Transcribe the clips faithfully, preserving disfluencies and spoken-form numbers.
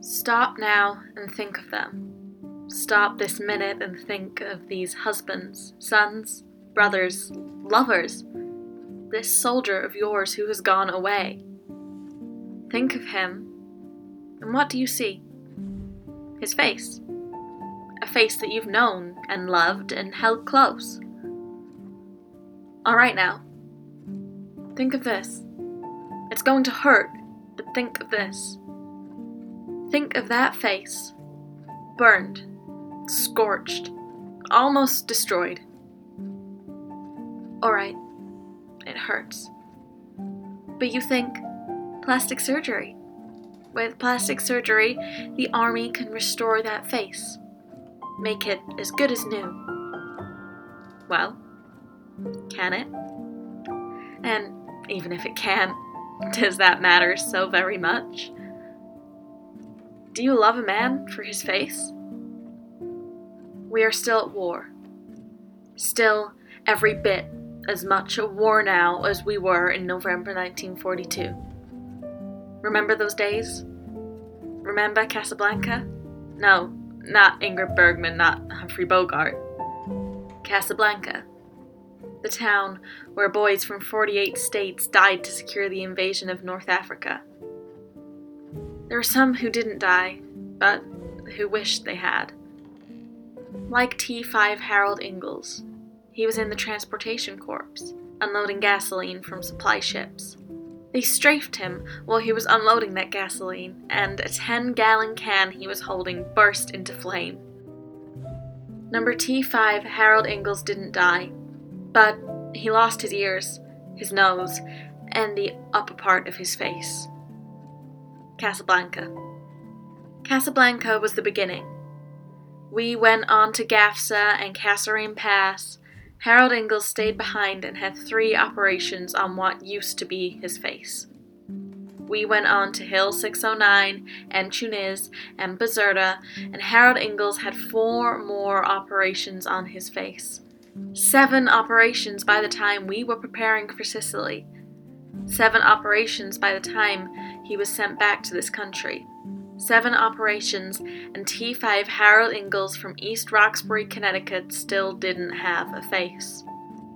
Stop now and think of them. Stop this minute and think of these husbands, sons, brothers, lovers, this soldier of yours who has gone away. Think of him, and what do you see? His face. A face that you've known and loved and held close. All right now. Think of this. It's going to hurt, but think of this. Think of that face, burned, scorched, almost destroyed. All right, it hurts. But you think, plastic surgery. With plastic surgery, the army can restore that face, make it as good as new. Well, can it? And even if it can, does that matter so very much? Do you love a man for his face? We are still at war. Still every bit as much a war now as we were in November nineteen forty-two. Remember those days? Remember Casablanca? No, not Ingrid Bergman, not Humphrey Bogart. Casablanca. The town where boys from forty-eight states died to secure the invasion of North Africa. There were some who didn't die, but who wished they had. Like T five Harold Ingalls, he was in the Transportation Corps, unloading gasoline from supply ships. They strafed him while he was unloading that gasoline, and a ten-gallon can he was holding burst into flame. Number T five Harold Ingalls didn't die, but he lost his ears, his nose, and the upper part of his face. Casablanca. Casablanca was the beginning. We went on to Gafsa and Kasserine Pass. Harold Ingalls stayed behind and had three operations on what used to be his face. We went on to Hill six oh nine and Tunis and Bizerta, and Harold Ingalls had four more operations on his face. Seven operations by the time we were preparing for Sicily. Seven operations by the time he was sent back to this country. Seven operations, and T five Harold Ingalls from East Roxbury, Connecticut still didn't have a face.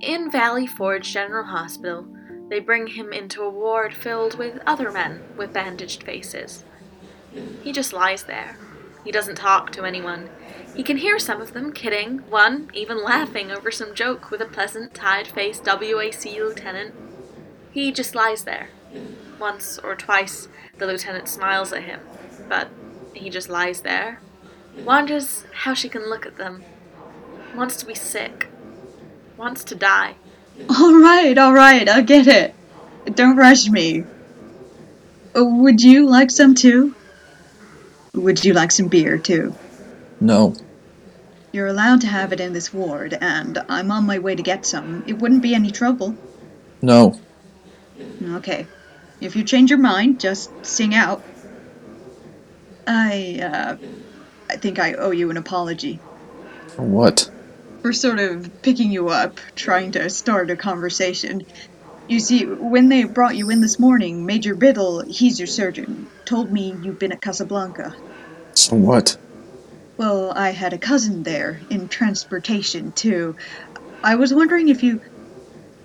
In Valley Forge General Hospital, they bring him into a ward filled with other men with bandaged faces. He just lies there. He doesn't talk to anyone. He can hear some of them kidding, one even laughing over some joke with a pleasant, tired-faced W A C lieutenant. He just lies there. Once or twice, the lieutenant smiles at him, but he just lies there. Wonders how she can look at them. Wants to be sick. Wants to die. All right, all right, I get it. Don't rush me. Would you like some too? Would you like some beer too? No. You're allowed to have it in this ward, and I'm on my way to get some. It wouldn't be any trouble. No. Okay. If you change your mind, just sing out. I, uh, I think I owe you an apology. For what? For sort of picking you up, trying to start a conversation. You see, when they brought you in this morning, Major Biddle, he's your surgeon, told me you've been at Casablanca. So what? Well, I had a cousin there, in transportation, too. I was wondering if you...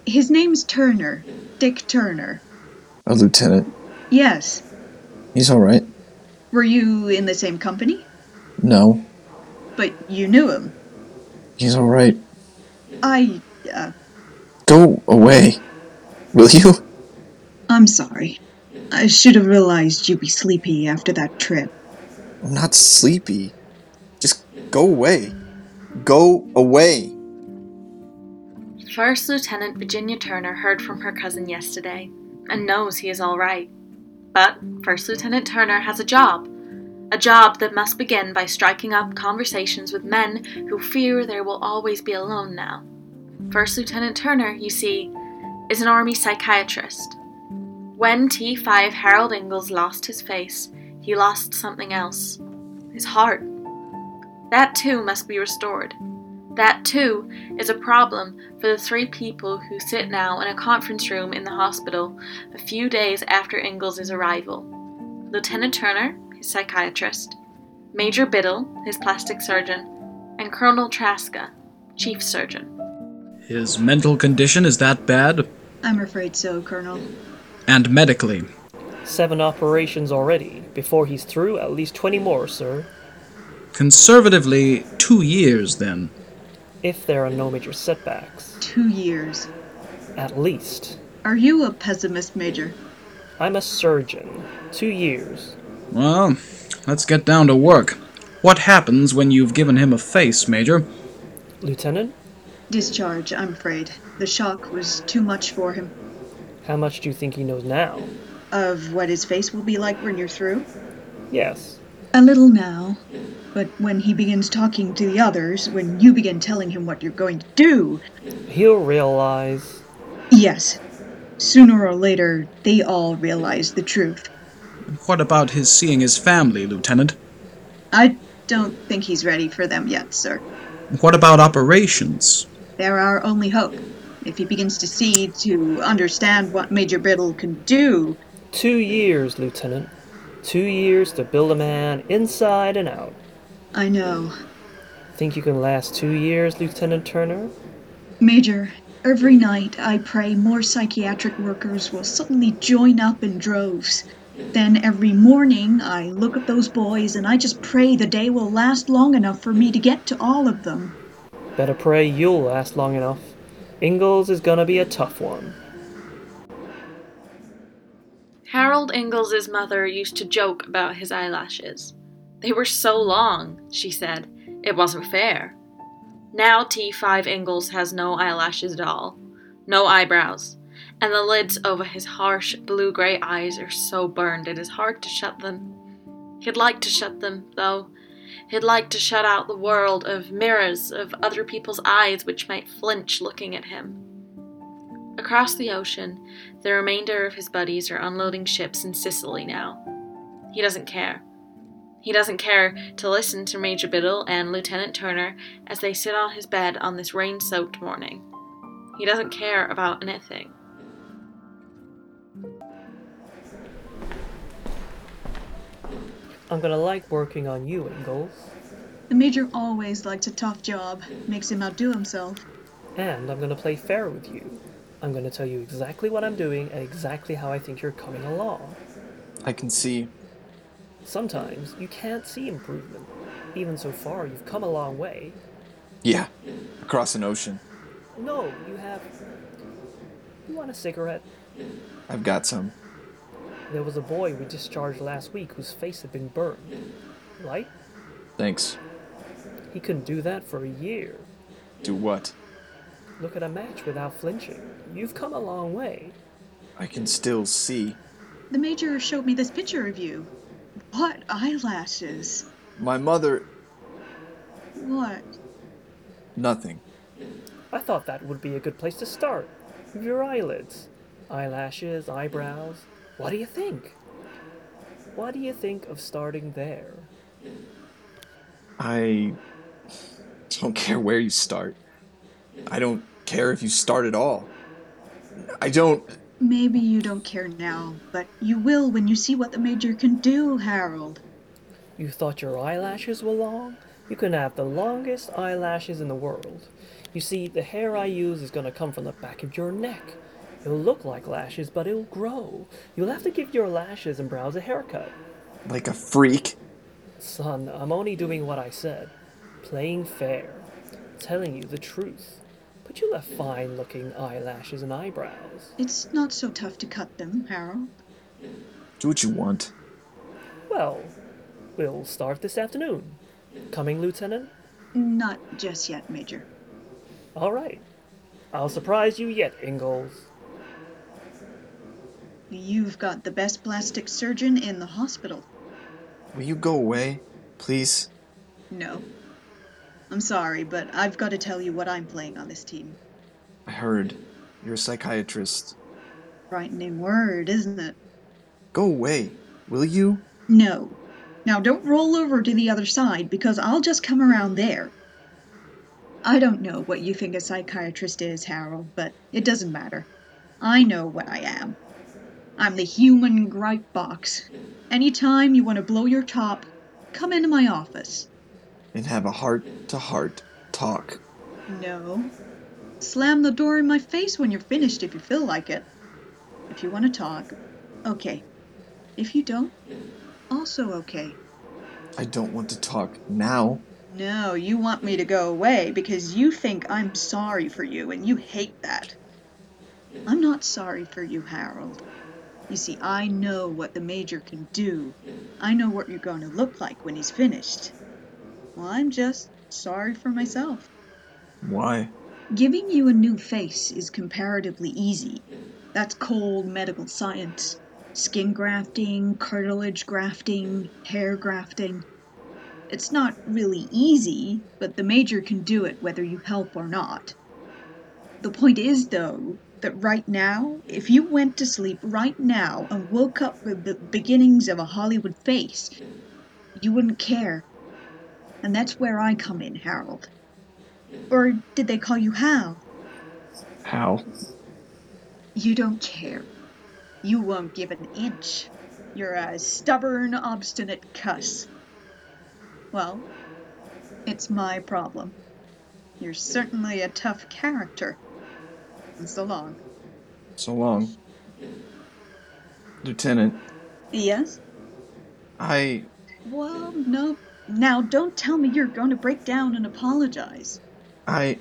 His name's Turner, Dick Turner. A lieutenant? Yes. He's all right. Were you in the same company? No. But you knew him? He's all right. I, uh... Go away. Will you? I'm sorry. I should have realized you'd be sleepy after that trip. I'm not sleepy. Just go away. Go away. First Lieutenant Virginia Turner heard from her cousin yesterday, and knows he is all right. But First Lieutenant Turner has a job. A job that must begin by striking up conversations with men who fear they will always be alone now. First Lieutenant Turner, you see, is an army psychiatrist. When T five Harold Ingalls lost his face, he lost something else. His heart. That too must be restored. That, too, is a problem for the three people who sit now in a conference room in the hospital a few days after Ingalls' arrival. Lieutenant Turner, his psychiatrist, Major Biddle, his plastic surgeon, and Colonel Traska, chief surgeon. His mental condition is that bad? I'm afraid so, Colonel. And medically? Seven operations already. Before he's through, at least twenty more, sir. Conservatively, two years, then. If there are no major setbacks. Two years. At least. Are you a pessimist, Major? I'm a surgeon. Two years. Well, let's get down to work. What happens when you've given him a face, Major? Lieutenant? Discharge, I'm afraid. The shock was too much for him. How much do you think he knows now? Of what his face will be like when you're through? Yes. A little now, but when he begins talking to the others, when you begin telling him what you're going to do... He'll realize... Yes. Sooner or later, they all realize the truth. What about his seeing his family, Lieutenant? I don't think he's ready for them yet, sir. What about operations? They're our only hope. If he begins to see, to understand what Major Biddle can do... Two years, Lieutenant. Two years to build a man inside and out. I know. Think you can last two years, Lieutenant Turner? Major, every night I pray more psychiatric workers will suddenly join up in droves. Then every morning I look at those boys and I just pray the day will last long enough for me to get to all of them. Better pray you'll last long enough. Ingalls is gonna be a tough one. Harold Ingalls' mother used to joke about his eyelashes. They were so long, she said. It wasn't fair. Now T five Ingalls has no eyelashes at all. No eyebrows. And the lids over his harsh blue-gray eyes are so burned it is hard to shut them. He'd like to shut them, though. He'd like to shut out the world of mirrors of other people's eyes which might flinch looking at him. Across the ocean, the remainder of his buddies are unloading ships in Sicily now. He doesn't care. He doesn't care to listen to Major Biddle and Lieutenant Turner as they sit on his bed on this rain-soaked morning. He doesn't care about anything. I'm gonna like working on you, Ingalls. The Major always likes a tough job. Makes him outdo himself. And I'm gonna play fair with you. I'm gonna tell you exactly what I'm doing and exactly how I think you're coming along. I can see. Sometimes you can't see improvement. Even so far, you've come a long way. Yeah, across an ocean. No, you have... You want a cigarette? I've got some. There was a boy we discharged last week whose face had been burned. Light? Thanks. He couldn't do that for a year. Do what? Look at a match without flinching. You've come a long way. I can still see. The Major showed me this picture of you. What eyelashes? My mother... What? Nothing. I thought that would be a good place to start. Your eyelids. Eyelashes, eyebrows. What do you think? What do you think of starting there? I... don't care where you start. I don't care if you start at all. I don't... Maybe you don't care now, but you will when you see what the Major can do, Harold. You thought your eyelashes were long? You can have the longest eyelashes in the world. You see, the hair I use is going to come from the back of your neck. It'll look like lashes, but it'll grow. You'll have to give your lashes and brows a haircut. Like a freak? Son, I'm only doing what I said. Playing fair. Telling you the truth. But you'll have fine-looking eyelashes and eyebrows. It's not so tough to cut them, Harold. Do what you want. Well, we'll start this afternoon. Coming, Lieutenant? Not just yet, Major. All right. I'll surprise you yet, Ingalls. You've got the best plastic surgeon in the hospital. Will you go away, please? No. I'm sorry, but I've got to tell you what I'm playing on this team. I heard. You're a psychiatrist. Frightening word, isn't it? Go away, will you? No. Now don't roll over to the other side, because I'll just come around there. I don't know what you think a psychiatrist is, Harold, but it doesn't matter. I know what I am. I'm the human gripe box. Anytime you want to blow your top, come into my office. And have a heart-to-heart talk. No. Slam the door in my face when you're finished if you feel like it. If you want to talk, okay. If you don't, also okay. I don't want to talk now. No, you want me to go away because you think I'm sorry for you and you hate that. I'm not sorry for you, Harold. You see, I know what the Major can do. I know what you're going to look like when he's finished. Well, I'm just sorry for myself. Why? Giving you a new face is comparatively easy. That's cold medical science. Skin grafting, cartilage grafting, hair grafting. It's not really easy, but the Major can do it whether you help or not. The point is, though, that right now, if you went to sleep right now and woke up with the beginnings of a Hollywood face, you wouldn't care. And that's where I come in, Harold. Or did they call you Hal? Hal. You don't care. You won't give an inch. You're a stubborn, obstinate cuss. Well, it's my problem. You're certainly a tough character. And so long. So long. Lieutenant. Yes? I... Well, no. Now, don't tell me you're going to break down and apologize. I...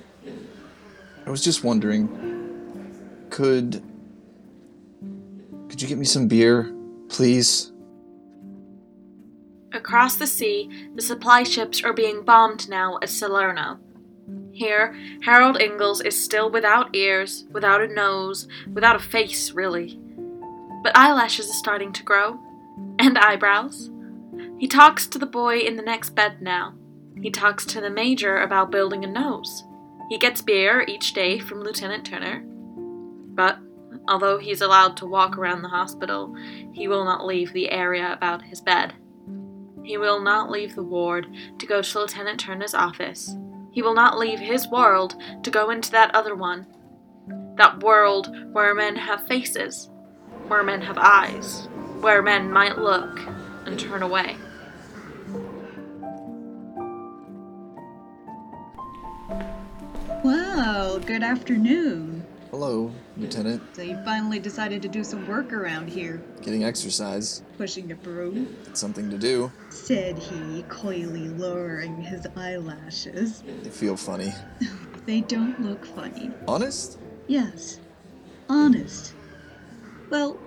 I was just wondering, could... Could you get me some beer, please? Across the sea, the supply ships are being bombed now at Salerno. Here, Harold Ingalls is still without ears, without a nose, without a face, really. But eyelashes are starting to grow. And eyebrows. He talks to the boy in the next bed now. He talks to the Major about building a nose. He gets beer each day from Lieutenant Turner. But... although he's allowed to walk around the hospital, he will not leave the area about his bed. He will not leave the ward to go to Lieutenant Turner's office. He will not leave his world to go into that other one. That world where men have faces, where men have eyes, where men might look and turn away. Well, good afternoon. Hello, Lieutenant. So you finally decided to do some work around here. Getting exercise. Pushing a broom. It's something to do. Said he, coyly lowering his eyelashes. They feel funny. They don't look funny. Honest? Yes. Honest. Well,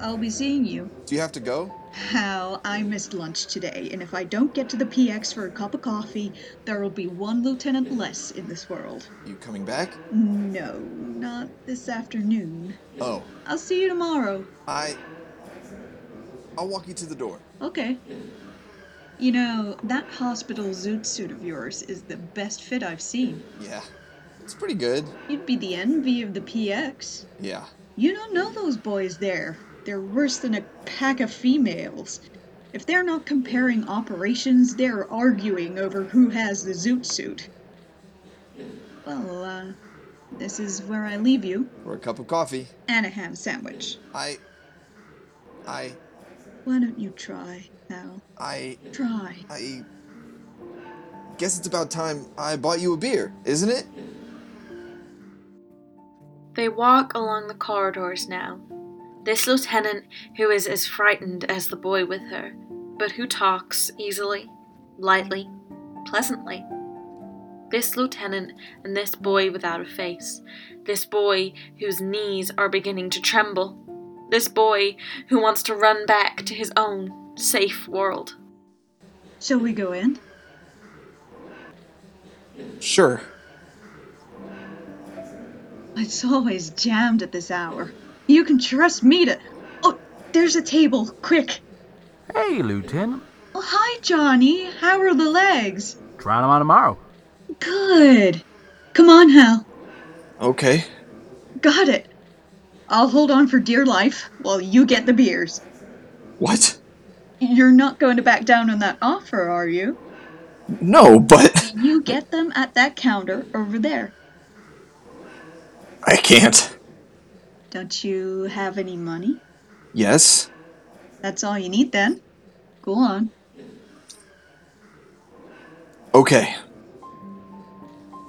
I'll be seeing you. Do you have to go? Hal, I missed lunch today, and if I don't get to the P X for a cup of coffee, there will be one lieutenant less in this world. You coming back? No, not this afternoon. Oh. I'll see you tomorrow. I... I'll walk you to the door. Okay. You know, that hospital zoot suit of yours is the best fit I've seen. Yeah, it's pretty good. You'd be the envy of the P X. Yeah. You don't know those boys there. They're worse than a pack of females. If they're not comparing operations, they're arguing over who has the zoot suit. Well, uh, this is where I leave you. For a cup of coffee. And a ham sandwich. I... I... Why don't you try, Hal? I... Try. I... Guess it's about time I bought you a beer, isn't it? They walk along the corridors now. This lieutenant, who is as frightened as the boy with her, but who talks easily, lightly, pleasantly. This lieutenant and this boy without a face. This boy whose knees are beginning to tremble. This boy who wants to run back to his own safe world. Shall we go in? Sure. It's always jammed at this hour. You can trust me to... Oh, there's a table. Quick. Hey, Lieutenant. Well, hi, Johnny. How are the legs? Trying them on tomorrow. Good. Come on, Hal. Okay. Got it. I'll hold on for dear life while you get the beers. What? You're not going to back down on that offer, are you? No, but... you get them at that counter over there? I can't. Don't you have any money? Yes. That's all you need then. Go on. Okay.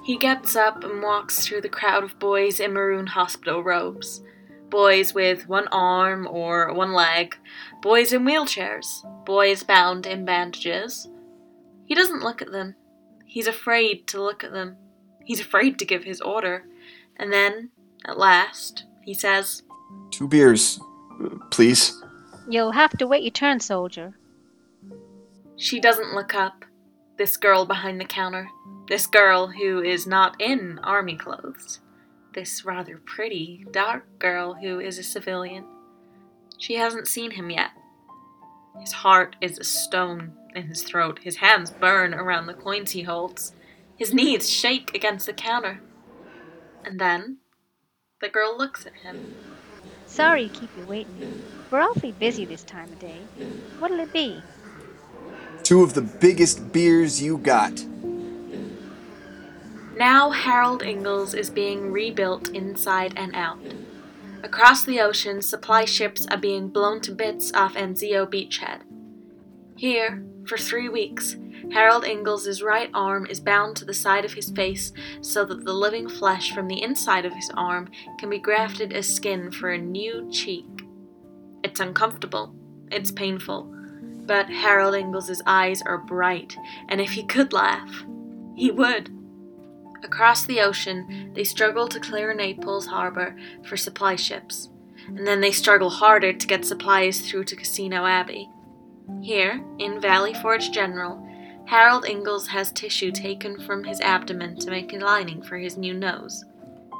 He gets up and walks through the crowd of boys in maroon hospital robes. Boys with one arm or one leg. Boys in wheelchairs. Boys bound in bandages. He doesn't look at them. He's afraid to look at them. He's afraid to give his order. And then, at last, he says, Two beers, please. You'll have to wait your turn, soldier. She doesn't look up. This girl behind the counter. This girl who is not in army clothes. This rather pretty, dark girl who is a civilian. She hasn't seen him yet. His heart is a stone in his throat. His hands burn around the coins he holds. His knees shake against the counter. And then, the girl looks at him. Sorry to keep you waiting. We're awfully busy this time of day. What'll it be? Two of the biggest beers you got. Now Harold Ingalls is being rebuilt inside and out. Across the ocean, supply ships are being blown to bits off Anzio Beachhead. Here, for three weeks, Harold Ingalls' right arm is bound to the side of his face so that the living flesh from the inside of his arm can be grafted as skin for a new cheek. It's uncomfortable. It's painful. But Harold Ingalls' eyes are bright, and if he could laugh, he would. Across the ocean, they struggle to clear Naples Harbor for supply ships, and then they struggle harder to get supplies through to Casino Abbey. Here, in Valley Forge General, Harold Ingalls has tissue taken from his abdomen to make a lining for his new nose,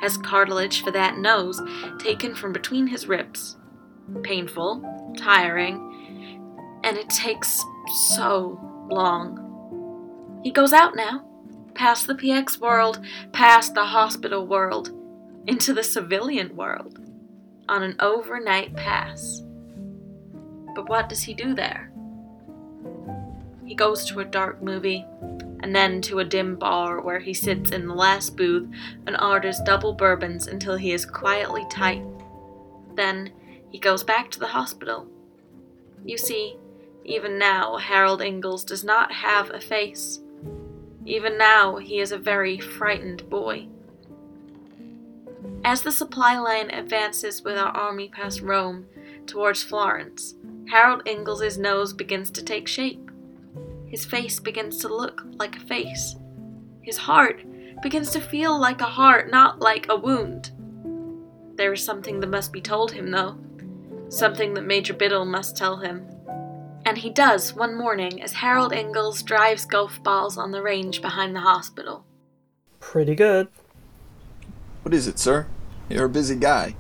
has cartilage for that nose taken from between his ribs. Painful, tiring, and it takes so long. He goes out now, past the P X world, past the hospital world, into the civilian world, on an overnight pass. But what does he do there? He goes to a dark movie, and then to a dim bar where he sits in the last booth and orders double bourbons until he is quietly tight. Then he goes back to the hospital. You see, even now Harold Ingalls does not have a face. Even now he is a very frightened boy. As the supply line advances with our army past Rome towards Florence, Harold Ingalls' nose begins to take shape. His face begins to look like a face. His heart begins to feel like a heart, not like a wound. There is something that must be told him, though. Something that Major Biddle must tell him. And he does one morning as Harold Ingalls drives golf balls on the range behind the hospital. Pretty good. What is it, sir? You're a busy guy.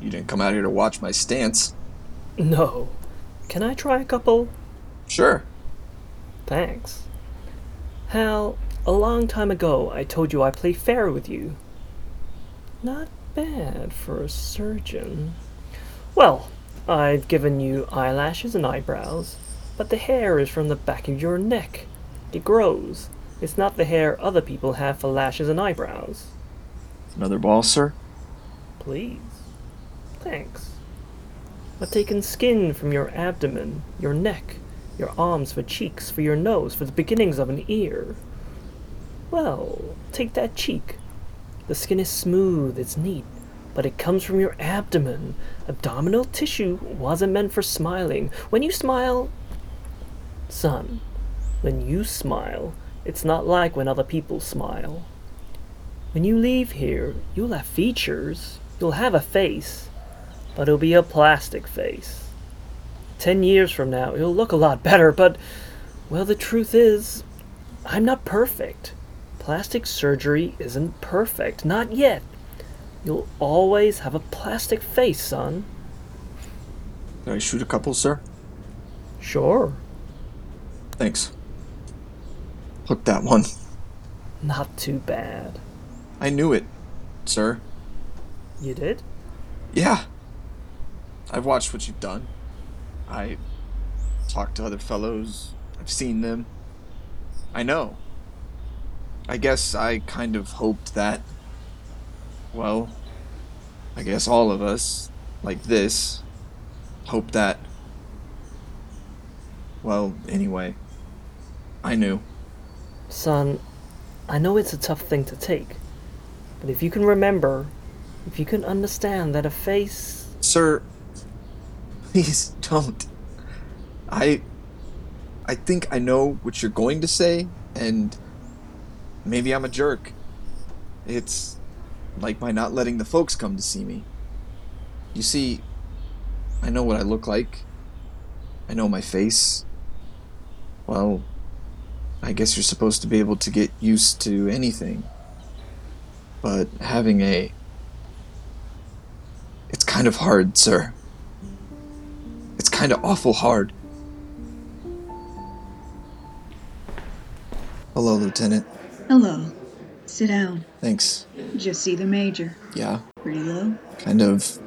You didn't come out here to watch my stance. No. Can I try a couple? Sure. Thanks. Hal, a long time ago I told you I play fair with you. Not bad for a surgeon. Well, I've given you eyelashes and eyebrows, but the hair is from the back of your neck. It grows. It's not the hair other people have for lashes and eyebrows. Another ball, sir? Please. Thanks. I've taken skin from your abdomen, your neck, your arms for cheeks, for your nose, for the beginnings of an ear. Well, take that cheek. The skin is smooth, it's neat, but it comes from your abdomen. Abdominal tissue wasn't meant for smiling. When you smile... Son, when you smile, it's not like when other people smile. When you leave here, you'll have features, you'll have a face, but it'll be a plastic face. Ten years from now, it'll look a lot better, but, well, the truth is, I'm not perfect. Plastic surgery isn't perfect. Not yet. You'll always have a plastic face, son. Can I shoot a couple, sir? Sure. Thanks. Hook that one. Not too bad. I knew it, sir. You did? Yeah. I've watched what you've done. I talked to other fellows. I've seen them. I know. I guess I kind of hoped that, well, I guess all of us, like this, hoped that, well, anyway, I knew. Son, I know it's a tough thing to take, but if you can remember, if you can understand that a face... Sir, please don't. I... I think I know what you're going to say, and maybe I'm a jerk. It's like by not letting the folks come to see me. You see, I know what I look like. I know my face. Well, I guess you're supposed to be able to get used to anything. But having a... It's kind of hard, sir. It's kind of awful hard. Hello, Lieutenant. Hello. Sit down. Thanks. Just see the Major. Yeah. Pretty low. Kind of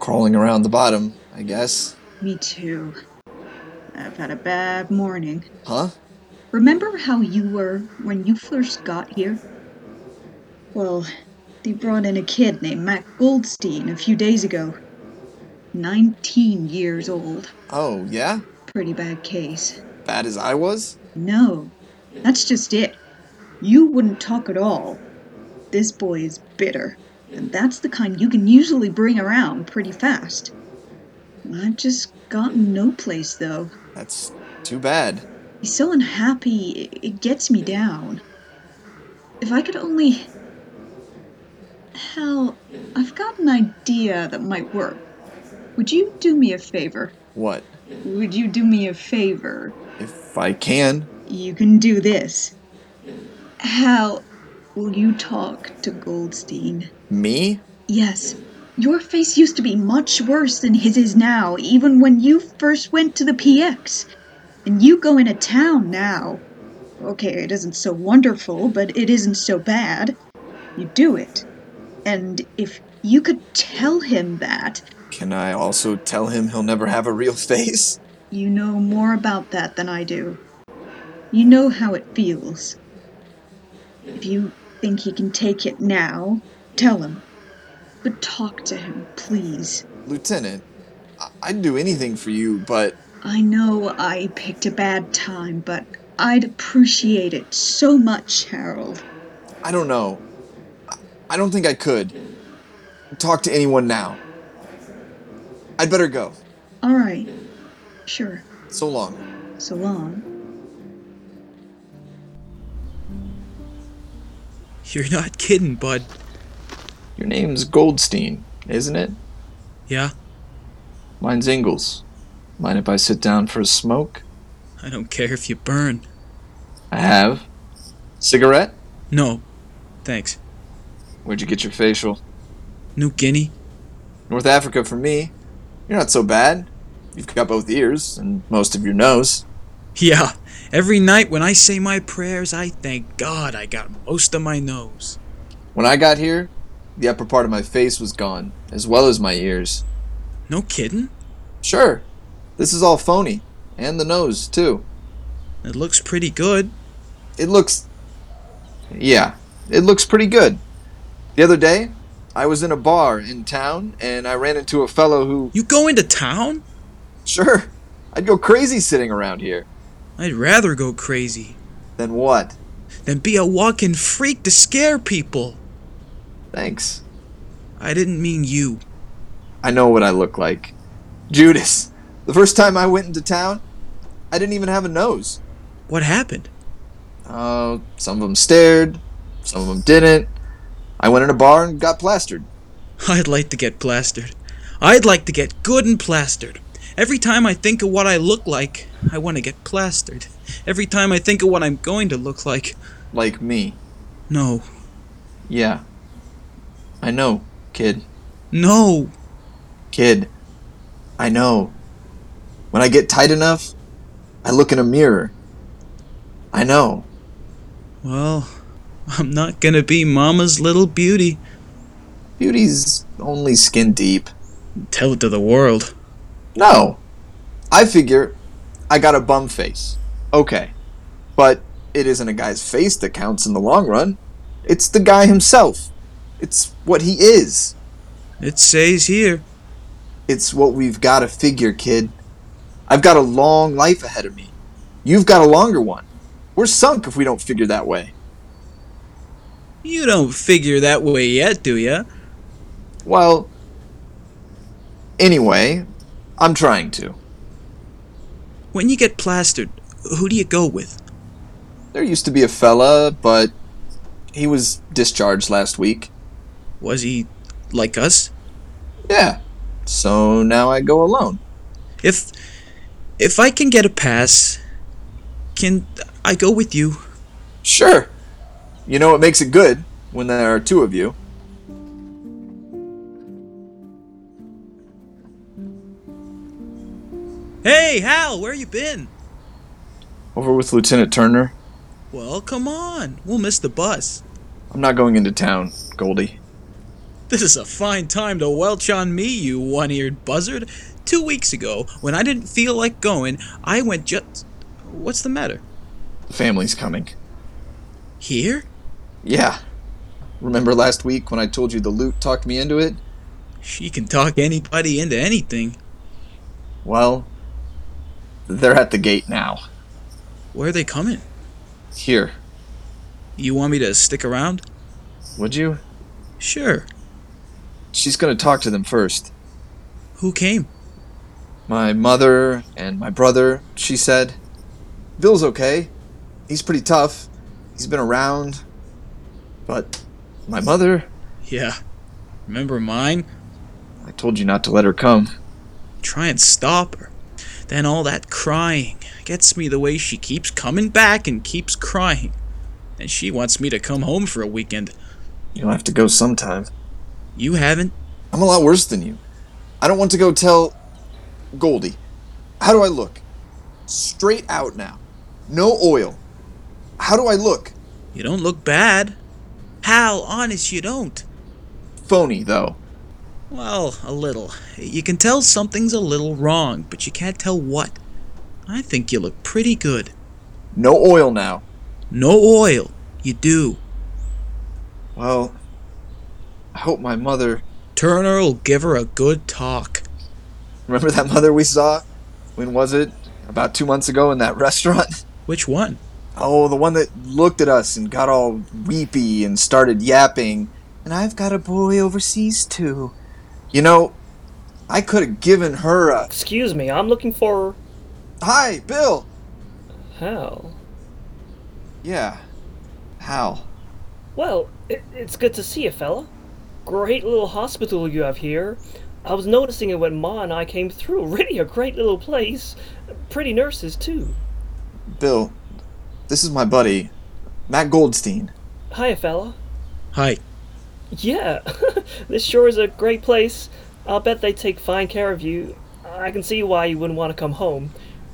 crawling around the bottom, I guess. Me too. I've had a bad morning. Huh? Remember how you were when you first got here? Well, they brought in a kid named Matt Goldstein a few days ago. Nineteen years old. Oh, yeah? Pretty bad case. Bad as I was? No. That's just it. You wouldn't talk at all. This boy is bitter, and that's the kind you can usually bring around pretty fast. I've just gotten no place, though. That's too bad. He's so unhappy, it gets me down. If I could only... Hell, I've got an idea that might work. Would you do me a favor? What? Would you do me a favor? If I can. You can do this. How will you talk to Goldstein? Me? Yes. Your face used to be much worse than his is now, even when you first went to the P X. And you go into town now. Okay, it isn't so wonderful, but it isn't so bad. You do it. And if you could tell him that... Can I also tell him he'll never have a real face? You know more about that than I do. You know how it feels. If you think he can take it now, tell him. But talk to him, please. Lieutenant, I I'd do anything for you, but... I know I picked a bad time, but I'd appreciate it so much, Harold. I don't know. I, I don't think I could talk to anyone now. I'd better go. All right. Sure. So long. So long. You're not kidding, bud. Your name's Goldstein, isn't it? Yeah. Mine's Ingalls. Mind if I sit down for a smoke? I don't care if you burn. I have. Cigarette? No, thanks. Where'd you get your facial? New Guinea. North Africa for me. You're not so bad. You've got both ears and most of your nose. Yeah. Every night when I say my prayers, I thank God I got most of my nose. When I got here, the upper part of my face was gone, as well as my ears. No kidding? Sure. This is all phony. And the nose, too. It looks pretty good. It looks... Yeah, it looks pretty good. The other day, I was in a bar in town, and I ran into a fellow who... You go into town? Sure. I'd go crazy sitting around here. I'd rather go crazy. Than what? Than be a walking freak to scare people. Thanks. I didn't mean you. I know what I look like. Judas. The first time I went into town, I didn't even have a nose. What happened? Uh, some of them stared. Some of them didn't. I went in a bar and got plastered. I'd like to get plastered. I'd like to get good and plastered. Every time I think of what I look like, I want to get plastered. Every time I think of what I'm going to look like... Like me. No. Yeah. I know, kid. No. Kid. I know. When I get tight enough, I look in a mirror. I know. Well, I'm not gonna be Mama's little beauty. Beauty's only skin deep. Tell it to the world. No. I figure I got a bum face. Okay. But it isn't a guy's face that counts in the long run. It's the guy himself. It's what he is. It says here. It's what we've got to figure, kid. I've got a long life ahead of me. You've got a longer one. We're sunk if we don't figure that way. You don't figure that way yet, do ya? Well, anyway, I'm trying to. When you get plastered, who do you go with? There used to be a fella, but he was discharged last week. Was he like us? Yeah. So now I go alone. If if I can get a pass, can I go with you? Sure. You know what makes it good when there are two of you. Hey, Hal, where you been? Over with Lieutenant Turner. Well, come on. We'll miss the bus. I'm not going into town, Goldie. This is a fine time to welch on me, you one-eared buzzard. Two weeks ago, when I didn't feel like going, I went just... What's the matter? The family's coming. Here? Yeah. Remember last week when I told you the loot talked me into it? She can talk anybody into anything. Well, they're at the gate now. Where are they coming? Here. You want me to stick around? Would you? Sure. She's going to talk to them first. Who came? My mother and my brother, she said. Bill's okay. He's pretty tough. He's been around. But my mother... Yeah. Remember mine? I told you not to let her come. Try and stop her. Then all that crying gets me the way she keeps coming back and keeps crying. And she wants me to come home for a weekend. You'll have to go sometime. You haven't? I'm a lot worse than you. I don't want to go tell... Goldie. How do I look? Straight out now. No oil. How do I look? You don't look bad. Hal, honest, you don't. Phony, though. Well, a little. You can tell something's a little wrong, but you can't tell what. I think you look pretty good. No oil now. No oil. You do. Well, I hope my mother... Turner will give her a good talk. Remember that mother we saw? When was it? About two months ago in that restaurant? Which one? Oh, the one that looked at us and got all weepy and started yapping. And I've got a boy overseas, too. You know, I could have given her a... Excuse me, I'm looking for... Hi, Bill! Hal. Yeah, Hal. Well, it, it's good to see you, fella. Great little hospital you have here. I was noticing it when Ma and I came through. Really a great little place. Pretty nurses, too. Bill, this is my buddy, Matt Goldstein. Hiya, fella. Hi. Yeah, this sure is a great place. I'll bet they take fine care of you. I can see why you wouldn't want to come home.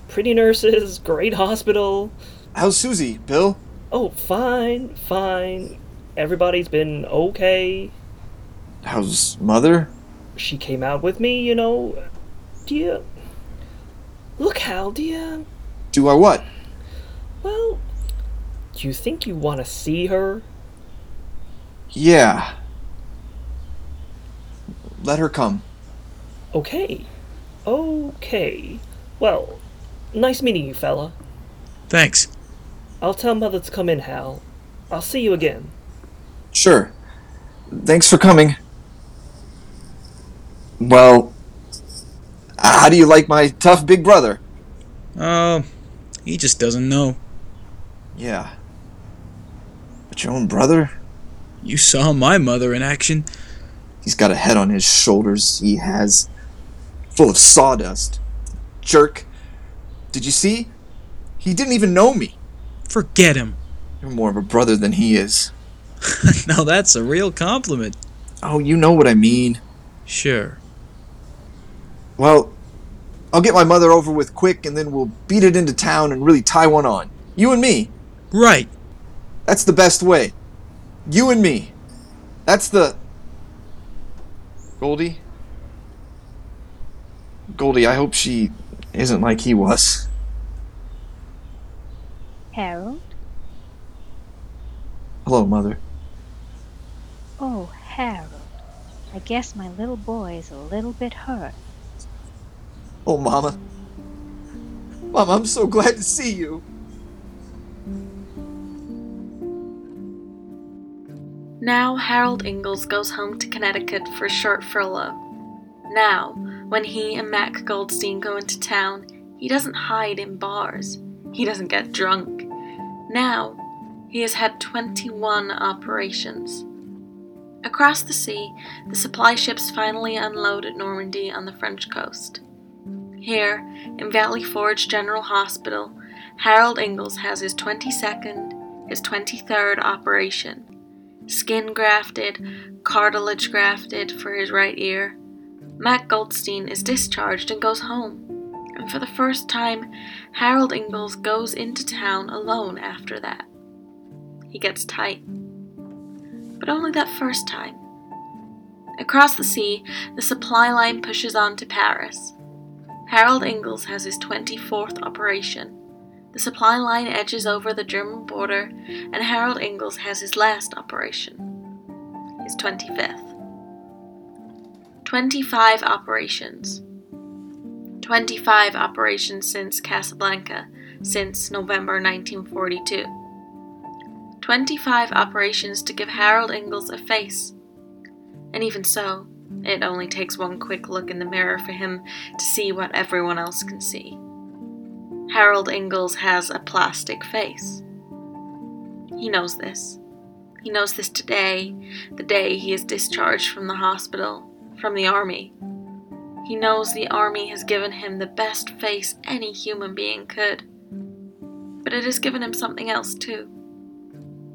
Pretty nurses, great hospital. How's Susie, Bill? Oh, fine, fine. Everybody's been okay. How's Mother? She came out with me, you know. Do you... Look, Hal, do you... Do I what? Well, do you think you want to see her? Yeah. Let her come. Okay. Okay. Well, nice meeting you, fella. Thanks. I'll tell Mother to come in, Hal. I'll see you again. Sure. Thanks for coming. Well, how do you like my tough big brother? Uh, he just doesn't know. Yeah. But your own brother? You saw my mother in action. He's got a head on his shoulders, he has. Full of sawdust. Jerk. Did you see? He didn't even know me. Forget him. You're more of a brother than he is. Now that's a real compliment. Oh, you know what I mean. Sure. Well, I'll get my mother over with quick, and then we'll beat it into town and really tie one on. You and me. Right. That's the best way. You and me. That's the... Goldie? Goldie, I hope she isn't like he was. Harold? Hello, Mother. Oh, Harold. I guess my little boy is a little bit hurt. Oh, Mama. Mama, I'm so glad to see you. Now Harold Ingalls goes home to Connecticut for a short furlough. Now, when he and Matt Goldstein go into town, he doesn't hide in bars. He doesn't get drunk. Now, he has had twenty-one operations. Across the sea, the supply ships finally unload at Normandy on the French coast. Here, in Valley Forge General Hospital, Harold Ingalls has his twenty-second, his twenty-third operation. Skin grafted, cartilage grafted for his right ear. Matt Goldstein is discharged and goes home, and for the first time, Harold Ingalls goes into town alone after that. He gets tight. But only that first time. Across the sea, the supply line pushes on to Paris. Harold Ingalls has his twenty-fourth operation. The supply line edges over the German border, and Harold Ingalls has his last operation, his twenty-fifth. twenty-five operations. twenty-five operations since Casablanca, since November nineteen forty-two. twenty-five operations to give Harold Ingalls a face. And even so, it only takes one quick look in the mirror for him to see what everyone else can see. Harold Ingalls has a plastic face. He knows this. He knows this today, the day he is discharged from the hospital. From the army. He knows the army has given him the best face any human being could. But it has given him something else too.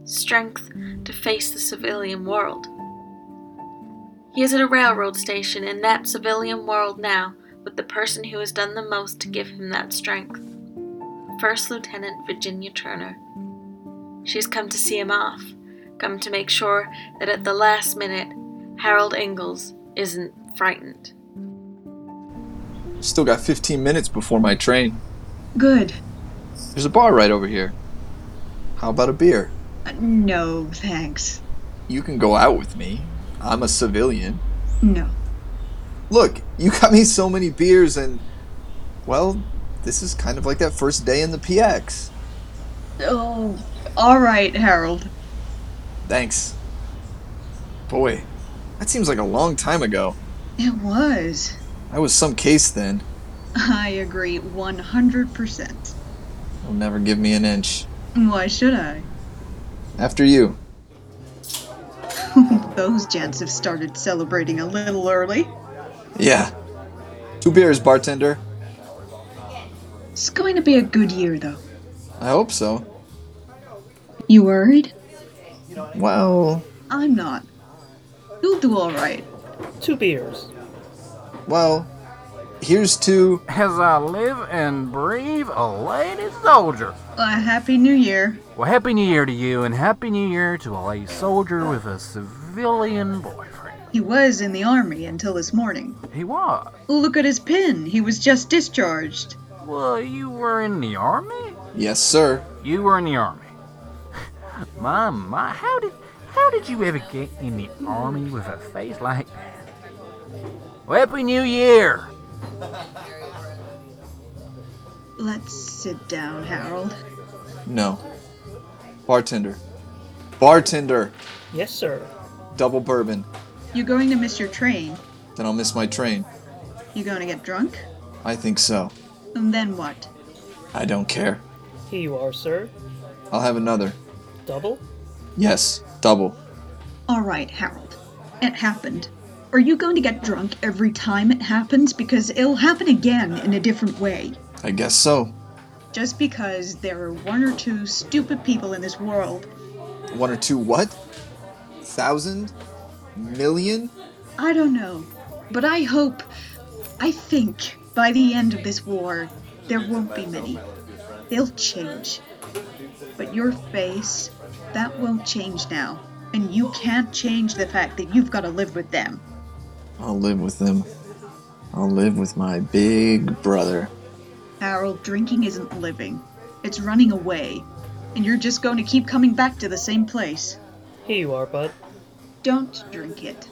Strength to face the civilian world. He is at a railroad station in that civilian world now with the person who has done the most to give him that strength. First Lieutenant Virginia Turner. She's come to see him off, come to make sure that at the last minute, Harold Ingalls isn't frightened. Still got fifteen minutes before my train. Good. There's a bar right over here. How about a beer? Uh, no, thanks. You can go out with me. I'm a civilian. No. Look, you got me so many beers and, well, this is kind of like that first day in the P X. Oh, all right, Harold. Thanks. Boy. That seems like a long time ago. It was. I was some case then. I agree one hundred percent. You'll never give me an inch. Why should I? After you. Those gents have started celebrating a little early. Yeah. Two beers, bartender. It's going to be a good year, though. I hope so. You worried? Well... I'm not. You'll do all right. Two beers. Well, here's to... As I live and breathe, a lady soldier. A happy new year. Well, happy new year to you, and happy new year to a lady soldier with a civilian boyfriend. He was in the army until this morning. He was. Look at his pin. He was just discharged. Well, you were in the army? Yes, sir. You were in the army. My, my, how did... How did you ever get in the army with a face like that? Well, Happy New Year! Let's sit down, Harold. No. Bartender. Bartender! Yes, sir. Double bourbon. You're going to miss your train. Then I'll miss my train. You going to get drunk? I think so. And then what? I don't care. Here you are, sir. I'll have another. Double? Yes. Double. All right, Harold. It happened. Are you going to get drunk every time it happens? Because it'll happen again in a different way. I guess so. Just because there are one or two stupid people in this world. One or two what? Thousand? Million? I don't know. But I hope, I think, by the end of this war, there won't be many. They'll change. But your face... That won't change now, and you can't change the fact that you've got to live with them. I'll live with them. I'll live with my big brother. Harold, drinking isn't living. It's running away. And you're just going to keep coming back to the same place. Here you are, bud. Don't drink it.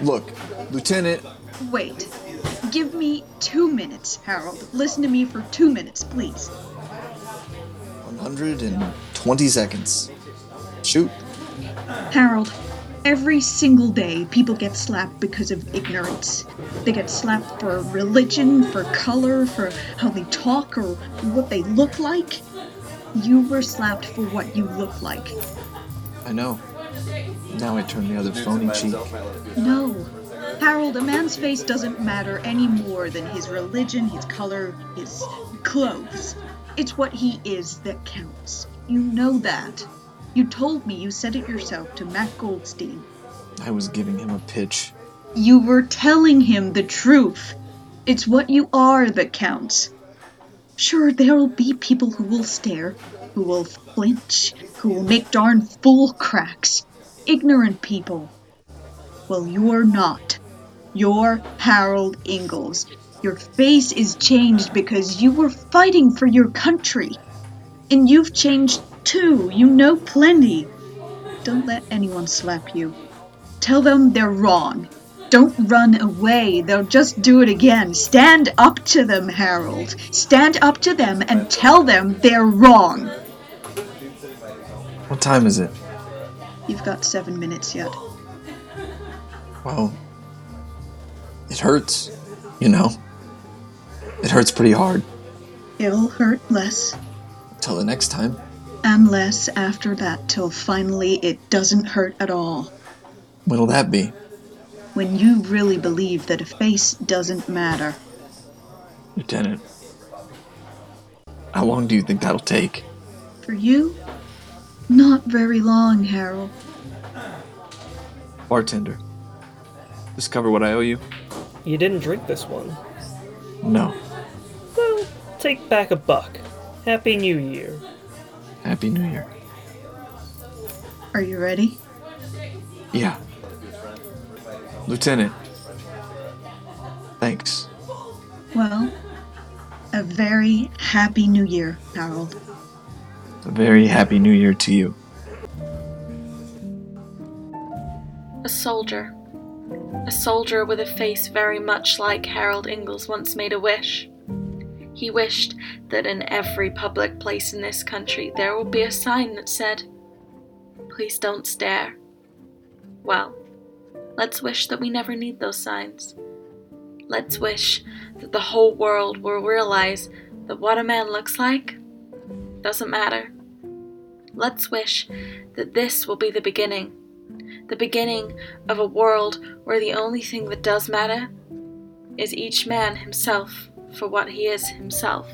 Look, Lieutenant... Wait. Give me two minutes, Harold. Listen to me for two minutes, please. one hundred twenty seconds. Shoot. Harold, every single day people get slapped because of ignorance. They get slapped for religion, for color, for how they talk or what they look like. You were slapped for what you look like. I know. Now I turn the other phony cheek. No. Harold, a man's face doesn't matter any more than his religion, his color, his clothes. It's what he is that counts. You know that. You told me you said it yourself to Matt Goldstein. I was giving him a pitch. You were telling him the truth. It's what you are that counts. Sure, there'll be people who will stare, who will flinch, who will make darn fool cracks. Ignorant people. Well, you're not. You're Harold Ingalls. Your face is changed because you were fighting for your country. And you've changed too. You know plenty. Don't let anyone slap you. Tell them they're wrong. Don't run away. They'll just do it again. Stand up to them, Harold. Stand up to them and tell them they're wrong. What time is it? You've got seven minutes yet. Well, it hurts, you know. It hurts pretty hard. It'll hurt less. Till the next time. And less after that, till finally it doesn't hurt at all. When'll that be? When you really believe that a face doesn't matter. Lieutenant, how long do you think that'll take? For you? Not very long, Harold. Bartender, discover what I owe you. You didn't drink this one. No. Well, take back a buck. Happy New Year. Happy New Year. Are you ready? Yeah. Lieutenant, thanks. Well, a very happy New Year, Harold. A very happy New Year to you. A soldier. A soldier with a face very much like Harold Ingalls once made a wish. He wished that in every public place in this country there would be a sign that said, "Please don't stare." Well, let's wish that we never need those signs. Let's wish that the whole world will realize that what a man looks like doesn't matter. Let's wish that this will be the beginning. The beginning of a world where the only thing that does matter is each man himself for what he is himself.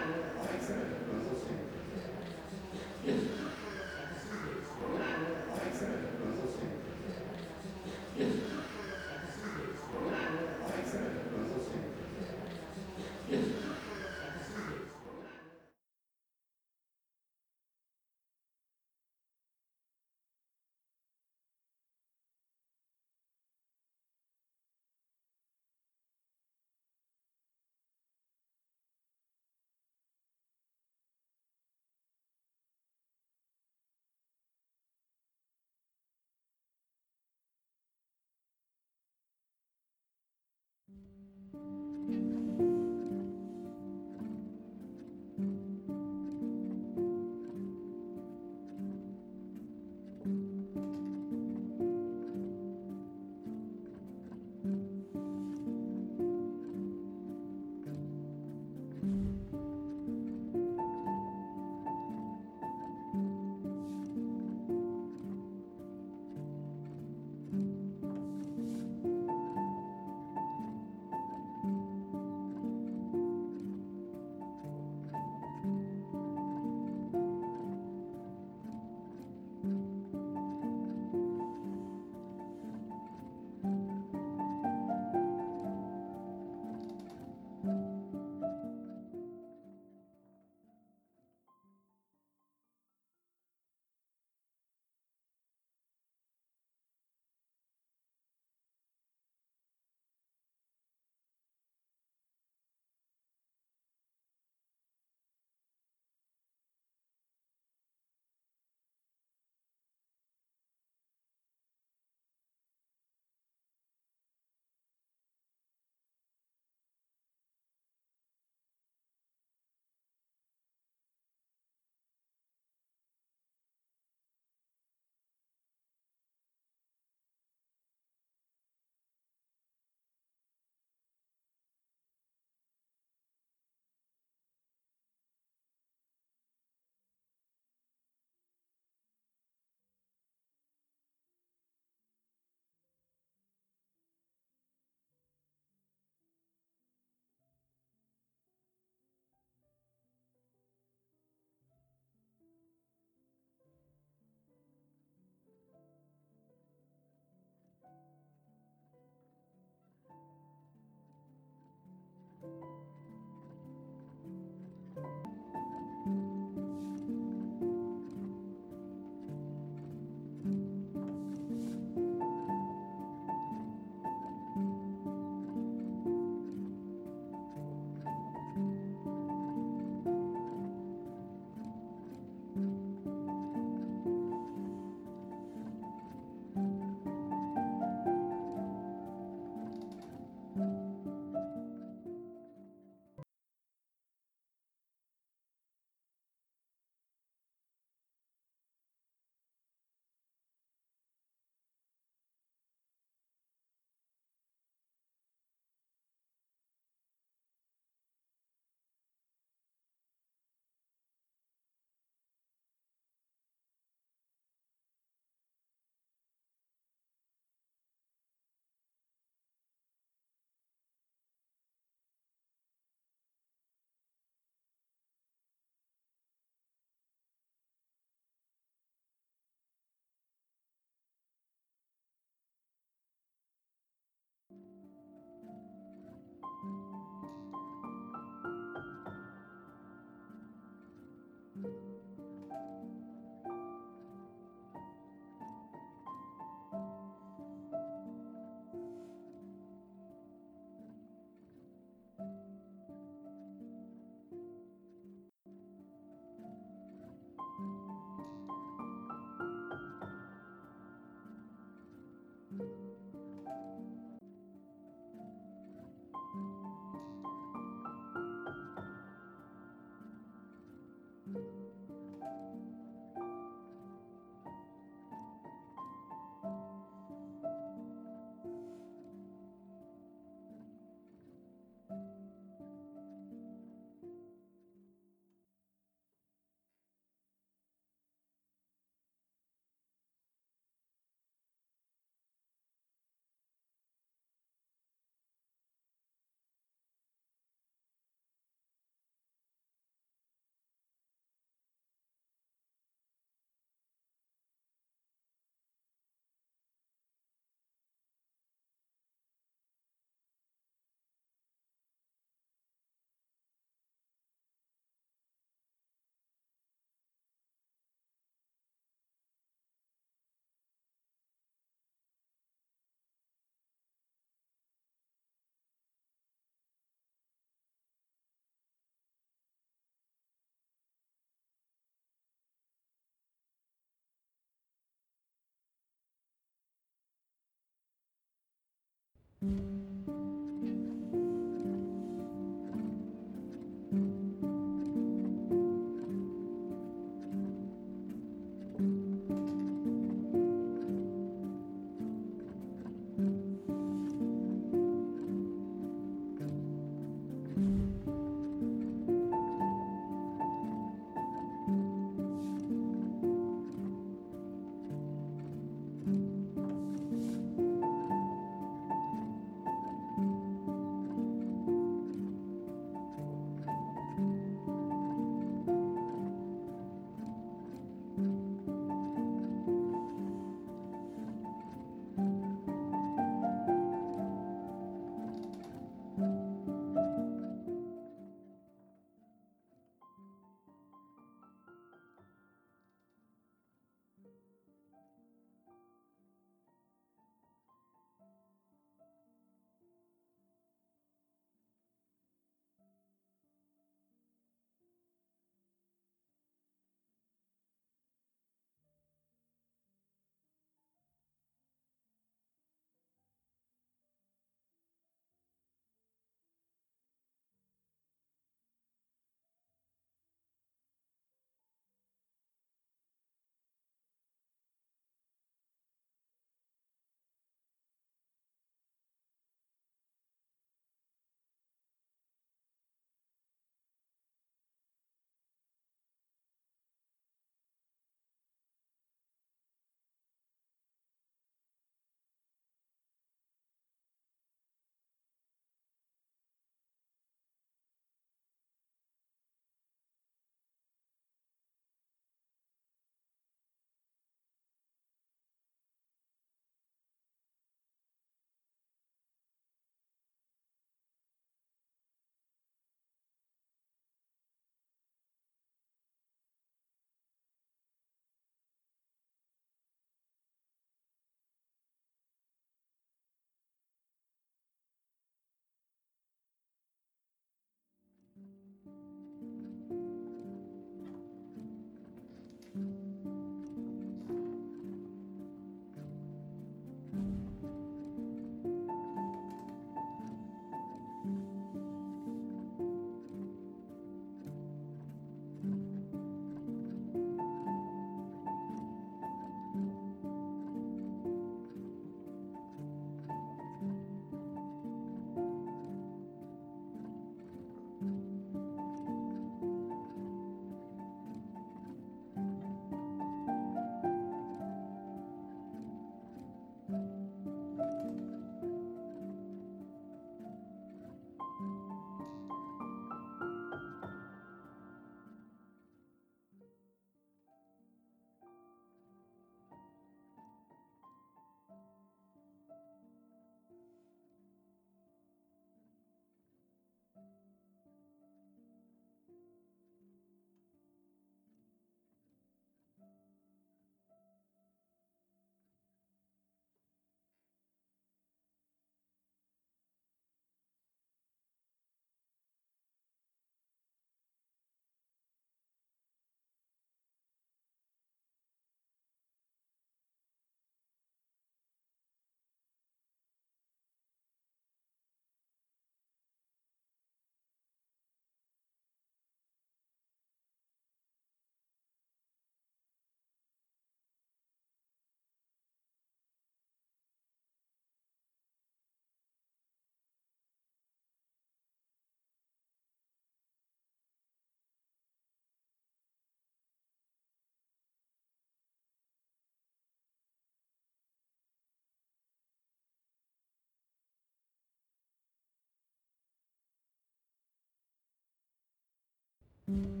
Thank you.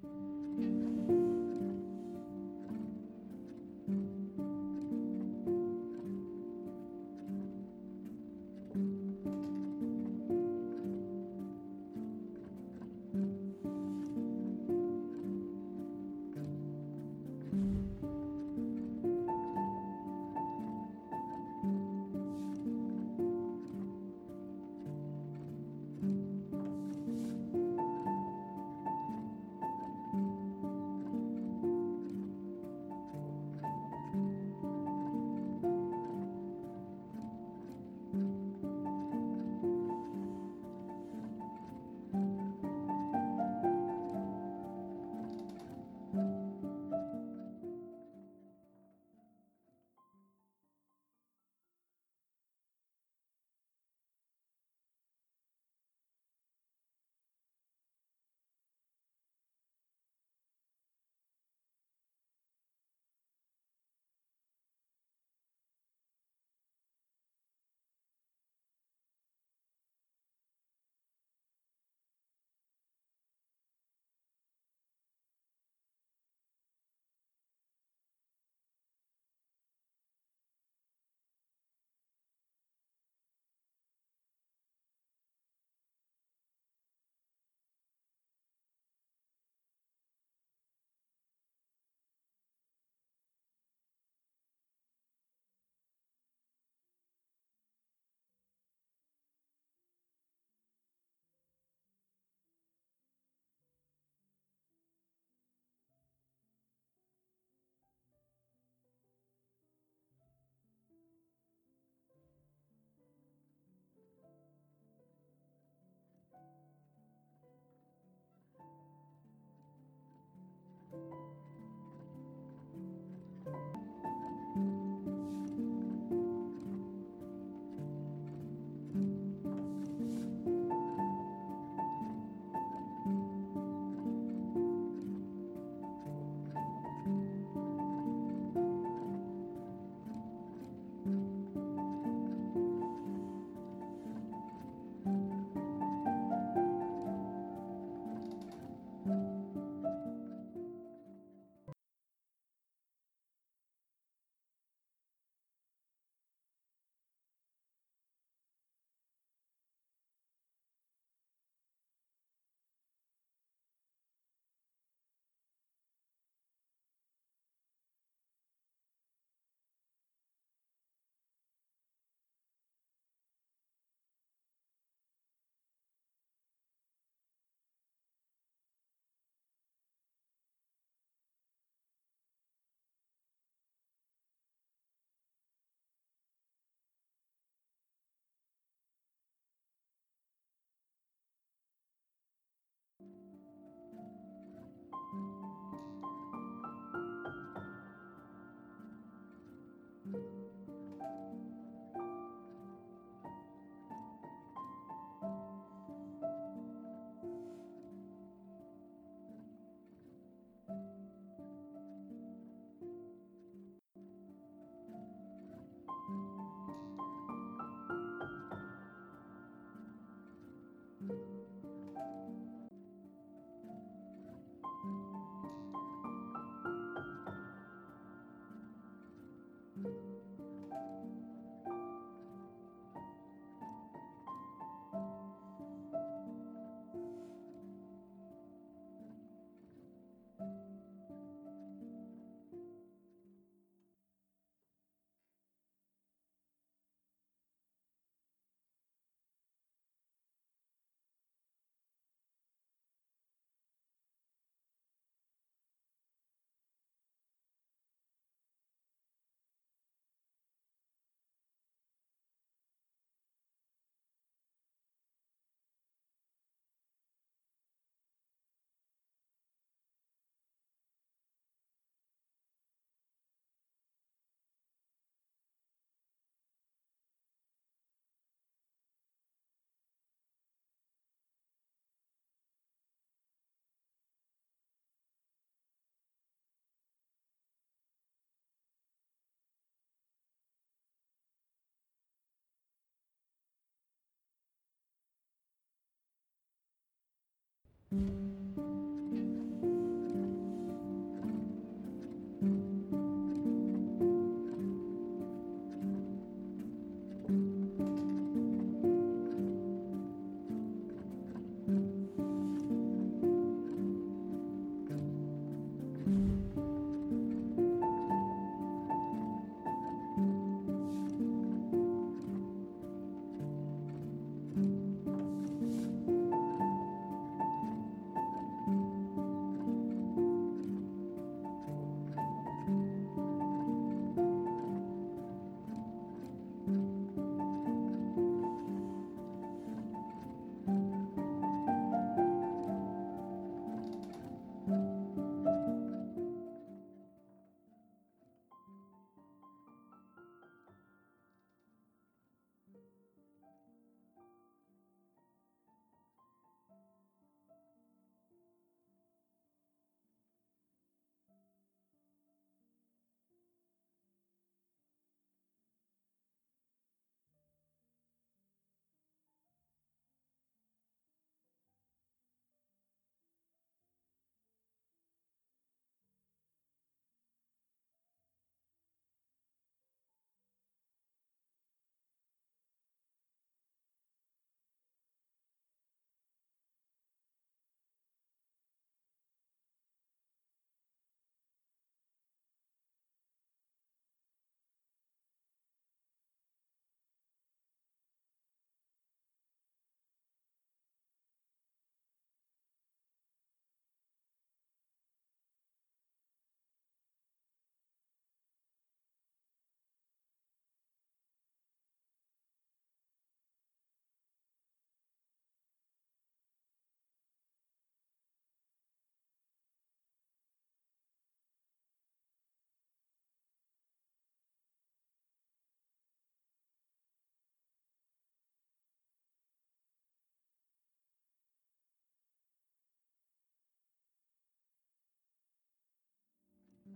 Thank you.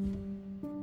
Thank you.